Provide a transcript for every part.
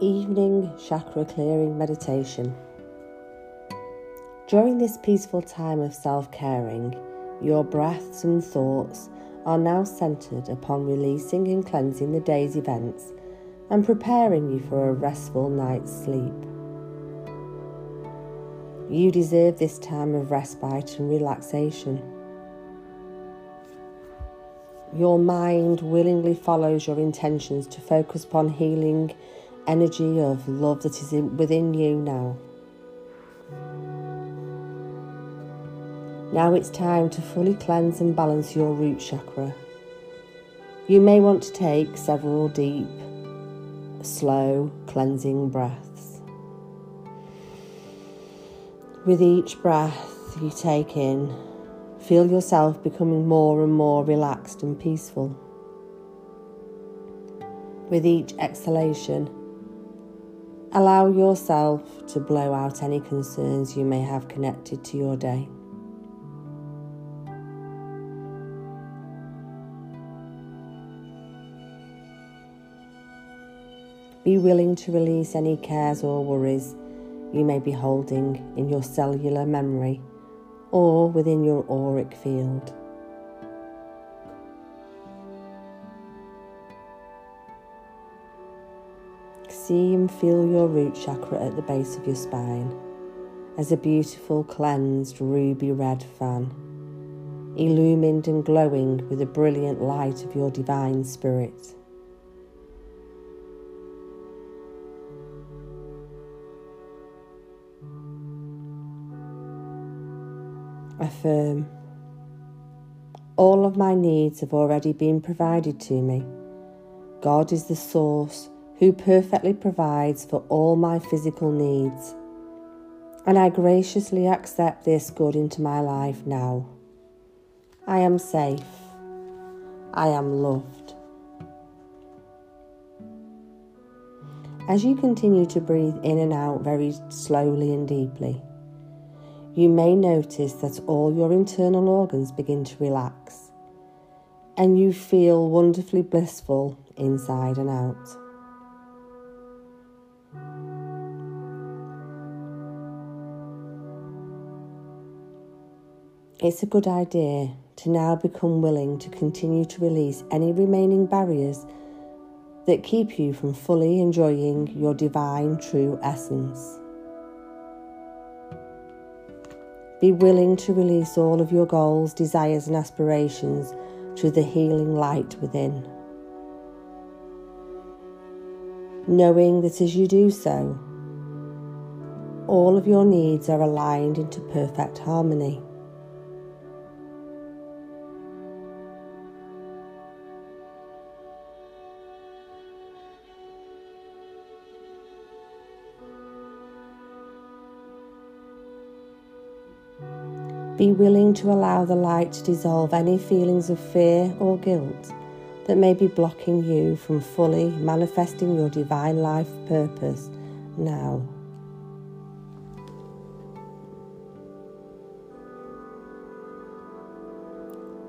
Evening Chakra Clearing Meditation. During this peaceful time of self-caring, your breaths and thoughts are now centered upon releasing and cleansing the day's events and preparing you for a restful night's sleep. You deserve this time of respite and relaxation. Your mind willingly follows your intentions to focus upon healing energy of love that is within you now. Now it's time to fully cleanse and balance your root chakra. You may want to take several deep, slow, cleansing breaths. With each breath you take in, feel yourself becoming more and more relaxed and peaceful. With each exhalation, allow yourself to blow out any concerns you may have connected to your day. Be willing to release any cares or worries you may be holding in your cellular memory or within your auric field. See and feel your root chakra at the base of your spine as a beautiful cleansed ruby red fan, illumined and glowing with the brilliant light of your divine spirit. Affirm, all of my needs have already been provided to me. God is the source who perfectly provides for all my physical needs, and I graciously accept this good into my life now. I am safe. I am loved. As you continue to breathe in and out very slowly and deeply, you may notice that all your internal organs begin to relax, and you feel wonderfully blissful inside and out. It's a good idea to now become willing to continue to release any remaining barriers that keep you from fully enjoying your divine true essence. Be willing to release all of your goals, desires and aspirations to the healing light within, knowing that as you do so, all of your needs are aligned into perfect harmony. Be willing to allow the light to dissolve any feelings of fear or guilt that may be blocking you from fully manifesting your divine life purpose now.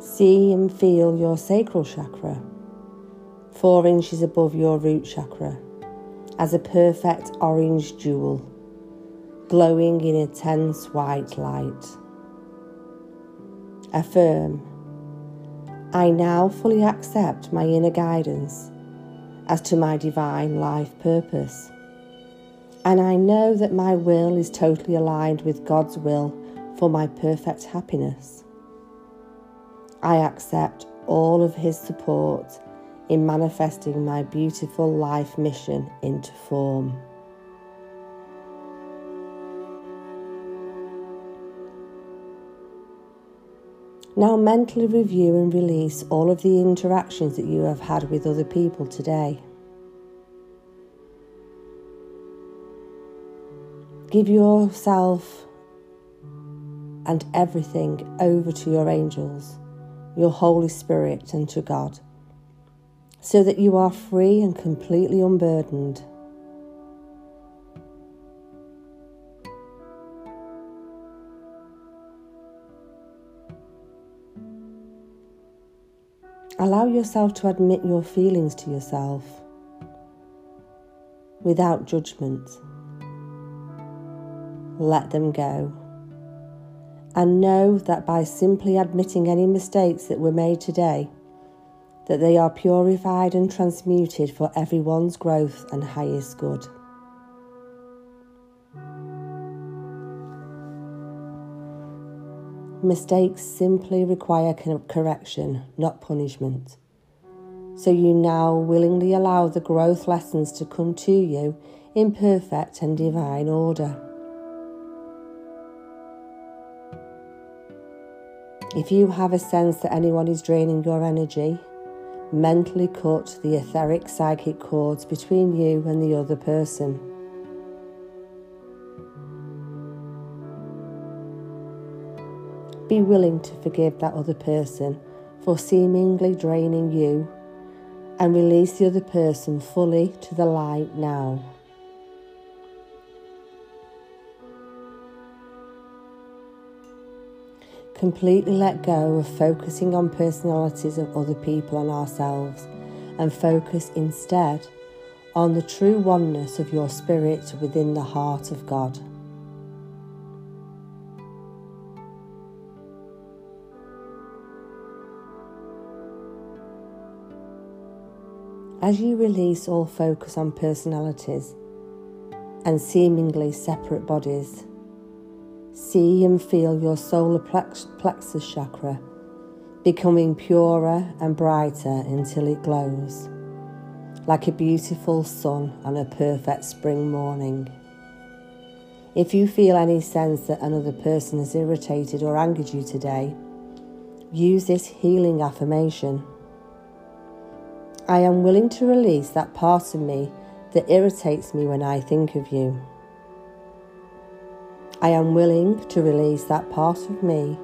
See and feel your sacral chakra, 4 inches above your root chakra, as a perfect orange jewel, glowing in a tense white light. Affirm, I now fully accept my inner guidance as to my divine life purpose, and I know that my will is totally aligned with God's will for my perfect happiness. I accept all of His support in manifesting my beautiful life mission into form. Now mentally review and release all of the interactions that you have had with other people today. Give yourself and everything over to your angels, your Holy Spirit, and to God, so that you are free and completely unburdened. Allow yourself to admit your feelings to yourself. without judgment. Let them go. And know that by simply admitting any mistakes that were made today, that they are purified and transmuted for everyone's growth and highest good. Mistakes simply require correction, not punishment. So you now willingly allow the growth lessons to come to you in perfect and divine order. If you have a sense that anyone is draining your energy, mentally cut the etheric psychic cords between you and the other person. Be willing to forgive that other person for seemingly draining you, and release the other person fully to the light now. Completely let go of focusing on personalities of other people and ourselves, and focus instead on the true oneness of your spirit within the heart of God. As you release all focus on personalities and seemingly separate bodies, see and feel your solar plexus chakra becoming purer and brighter until it glows, like a beautiful sun on a perfect spring morning. If you feel any sense that another person has irritated or angered you today, use this healing affirmation. I am willing to release that part of me that irritates me when I think of you. I am willing to release that part of me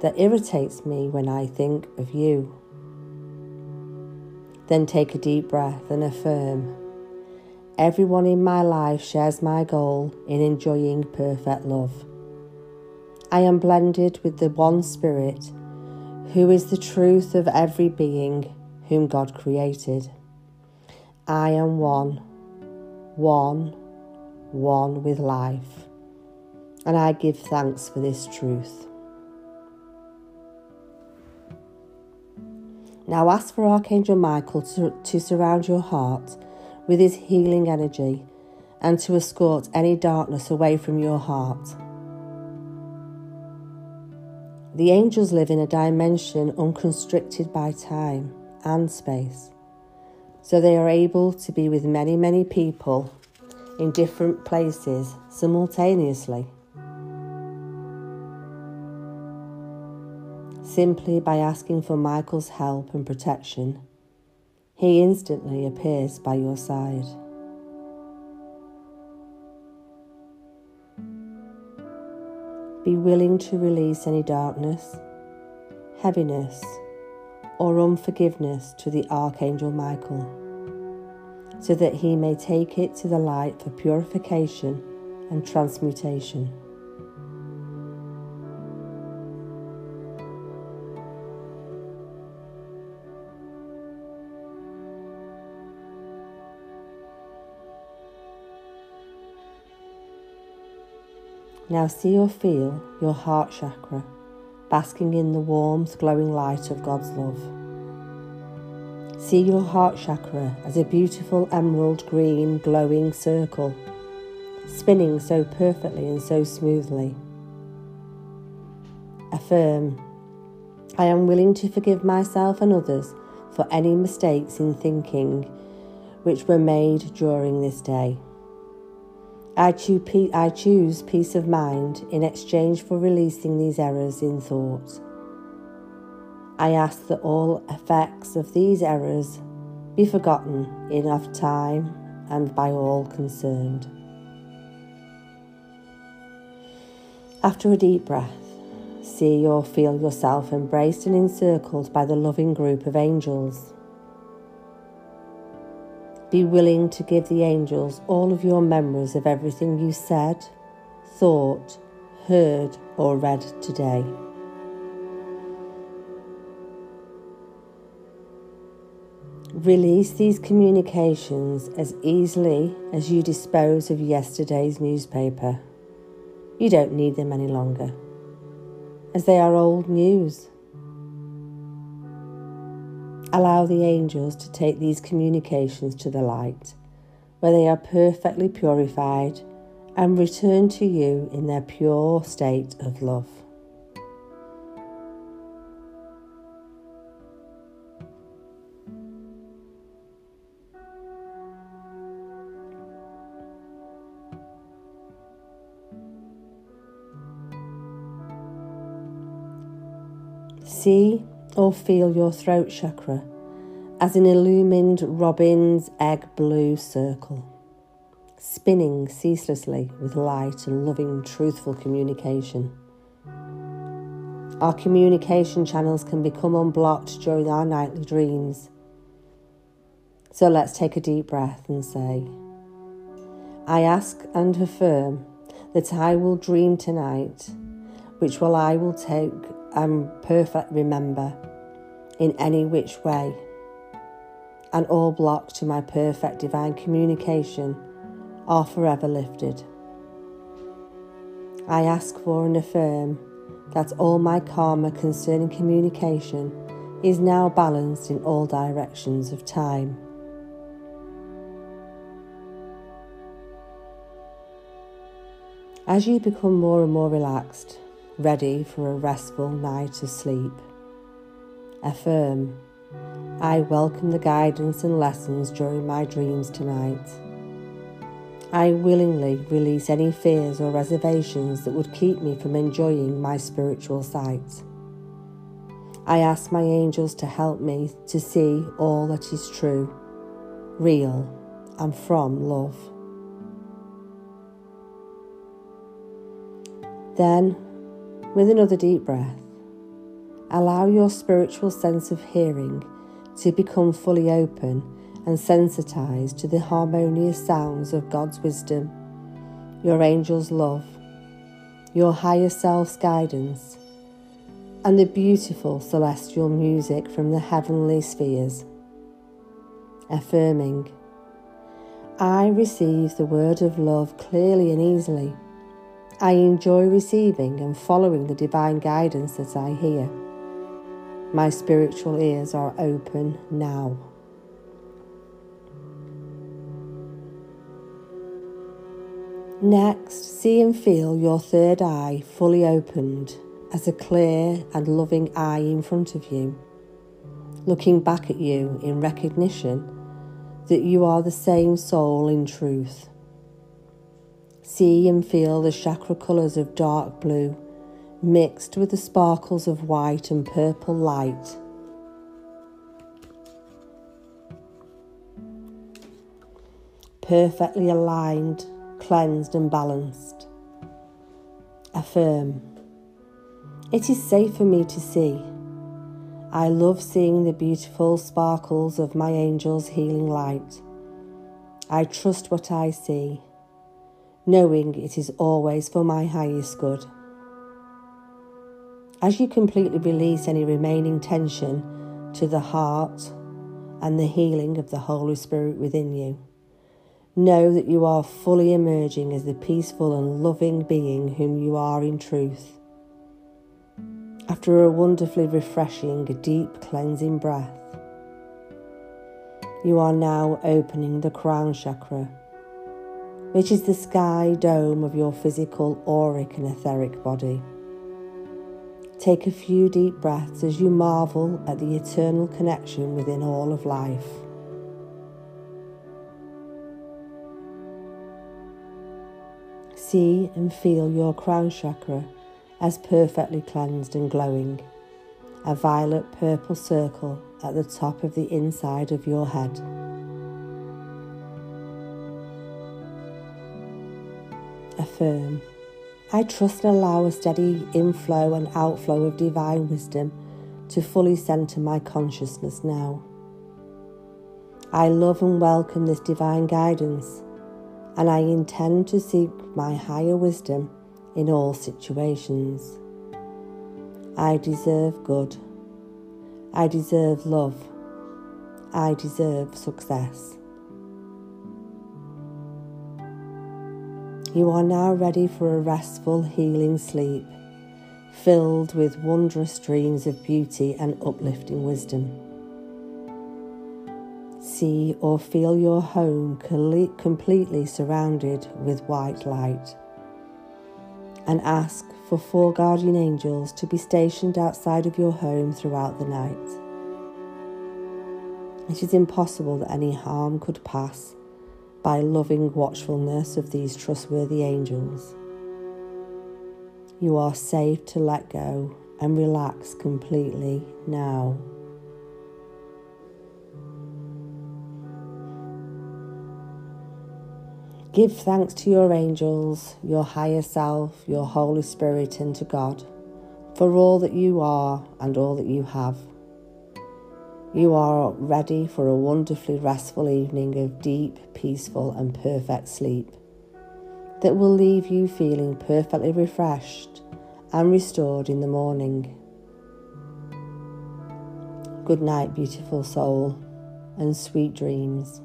that irritates me when I think of you. Then take a deep breath and affirm, everyone in my life shares my goal in enjoying perfect love. I am blended with the one spirit who is the truth of every being whom God created. I am one with life. And I give thanks for this truth. Now ask for Archangel Michael to surround your heart with his healing energy and to escort any darkness away from your heart. The angels live in a dimension unconstricted by time and space, so they are able to be with many, many people in different places simultaneously. Simply by asking for Michael's help and protection, he instantly appears by your side. Be willing to release any darkness, heaviness, or unforgiveness to the Archangel Michael, so that he may take it to the light for purification and transmutation. Now see or feel your heart chakra, basking in the warm, glowing light of God's love. See your heart chakra as a beautiful emerald green glowing circle, spinning so perfectly and so smoothly. Affirm, I am willing to forgive myself and others for any mistakes in thinking which were made during this day. I choose peace of mind in exchange for releasing these errors in thought. I ask that all effects of these errors be forgotten in of time and by all concerned. After a deep breath, see or feel yourself embraced and encircled by the loving group of angels. Be willing to give the angels all of your memories of everything you said, thought, heard, or read today. Release these communications as easily as you dispose of yesterday's newspaper. You don't need them any longer, as they are old news. Allow the angels to take these communications to the light, where they are perfectly purified and return to you in their pure state of love. See or feel your throat chakra as an illumined robin's egg blue circle, spinning ceaselessly with light and loving, truthful communication. Our communication channels can become unblocked during our nightly dreams. So let's take a deep breath and say, I ask and affirm that I will dream tonight, which will I will take and perfect remember in any which way, and all blocks to my perfect divine communication are forever lifted. I ask for and affirm that all my karma concerning communication is now balanced in all directions of time. As you become more and more relaxed, ready for a restful night of sleep, affirm, I welcome the guidance and lessons during my dreams tonight. I willingly release any fears or reservations that would keep me from enjoying my spiritual sight. I ask my angels to help me to see all that is true, real, and from love. Then, with another deep breath, allow your spiritual sense of hearing to become fully open and sensitized to the harmonious sounds of God's wisdom, your angels' love, your higher self's guidance, and the beautiful celestial music from the heavenly spheres. Affirming, I receive the word of love clearly and easily. I enjoy receiving and following the divine guidance that I hear. My spiritual ears are open now. Next, see and feel your third eye fully opened as a clear and loving eye in front of you, looking back at you in recognition that you are the same soul in truth. See and feel the chakra colours of dark blue mixed with the sparkles of white and purple light. Perfectly aligned, cleansed and balanced. Affirm, it is safe for me to see. I love seeing the beautiful sparkles of my angel's healing light. I trust what I see, knowing it is always for my highest good. As you completely release any remaining tension to the heart and the healing of the Holy Spirit within you, know that you are fully emerging as the peaceful and loving being whom you are in truth. After a wonderfully refreshing, deep cleansing breath, you are now opening the crown chakra, which is the sky dome of your physical, auric and etheric body. Take a few deep breaths as you marvel at the eternal connection within all of life. See and feel your crown chakra as perfectly cleansed and glowing, a violet purple circle at the top of the inside of your head. Affirm, I trust and allow a steady inflow and outflow of divine wisdom to fully centre my consciousness now. I love and welcome this divine guidance, and I intend to seek my higher wisdom in all situations. I deserve good. I deserve love. I deserve success. You are now ready for a restful, healing sleep, filled with wondrous dreams of beauty and uplifting wisdom. See or feel your home completely surrounded with white light, and ask for 4 guardian angels to be stationed outside of your home throughout the night. It is impossible that any harm could pass by loving watchfulness of these trustworthy angels. You are safe to let go and relax completely now. Give thanks to your angels, your higher self, your Holy Spirit, and to God for all that you are and all that you have. You are ready for a wonderfully restful evening of deep, peaceful and perfect sleep that will leave you feeling perfectly refreshed and restored in the morning. Good night, beautiful soul, and sweet dreams.